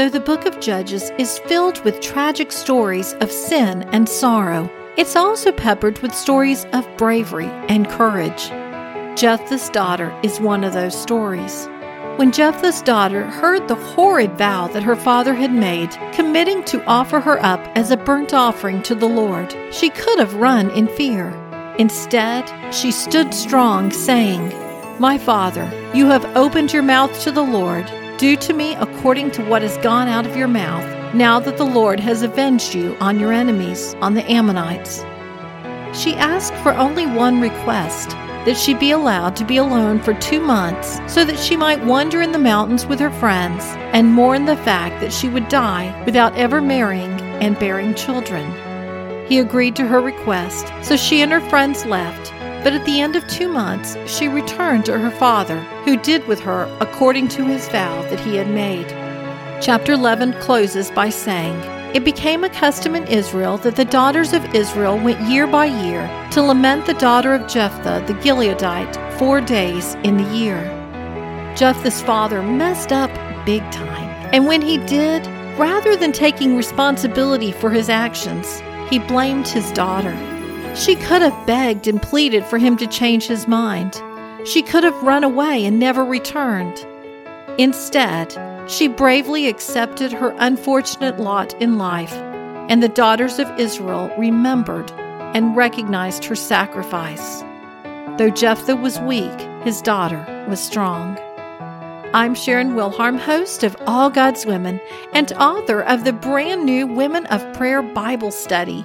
Though the book of Judges is filled with tragic stories of sin and sorrow, it's also peppered with stories of bravery and courage. Jephthah's daughter is one of those stories. When Jephthah's daughter heard the horrid vow that her father had made, committing to offer her up as a burnt offering to the Lord, she could have run in fear. Instead, she stood strong, saying, "My father, you have opened your mouth to the Lord. Do to me according to what has gone out of your mouth, now that the Lord has avenged you on your enemies, on the Ammonites." She asked for only one request, that she be allowed to be alone for 2 months so that she might wander in the mountains with her friends and mourn the fact that she would die without ever marrying and bearing children. He agreed to her request, so she and her friends left, but at the end of 2 months she returned to her father, who did with her according to his vow that he had made. Chapter 11 closes by saying, "It became a custom in Israel that the daughters of Israel went year by year to lament the daughter of Jephthah the Gileadite 4 days in the year." Jephthah's father messed up big time, and when he did, rather than taking responsibility for his actions, he blamed his daughter. She could have begged and pleaded for him to change his mind. She could have run away and never returned. Instead, she bravely accepted her unfortunate lot in life, and the daughters of Israel remembered and recognized her sacrifice. Though Jephthah was weak, his daughter was strong. I'm Sharon Wilharm, host of All God's Women and author of the brand new Women of Prayer Bible Study.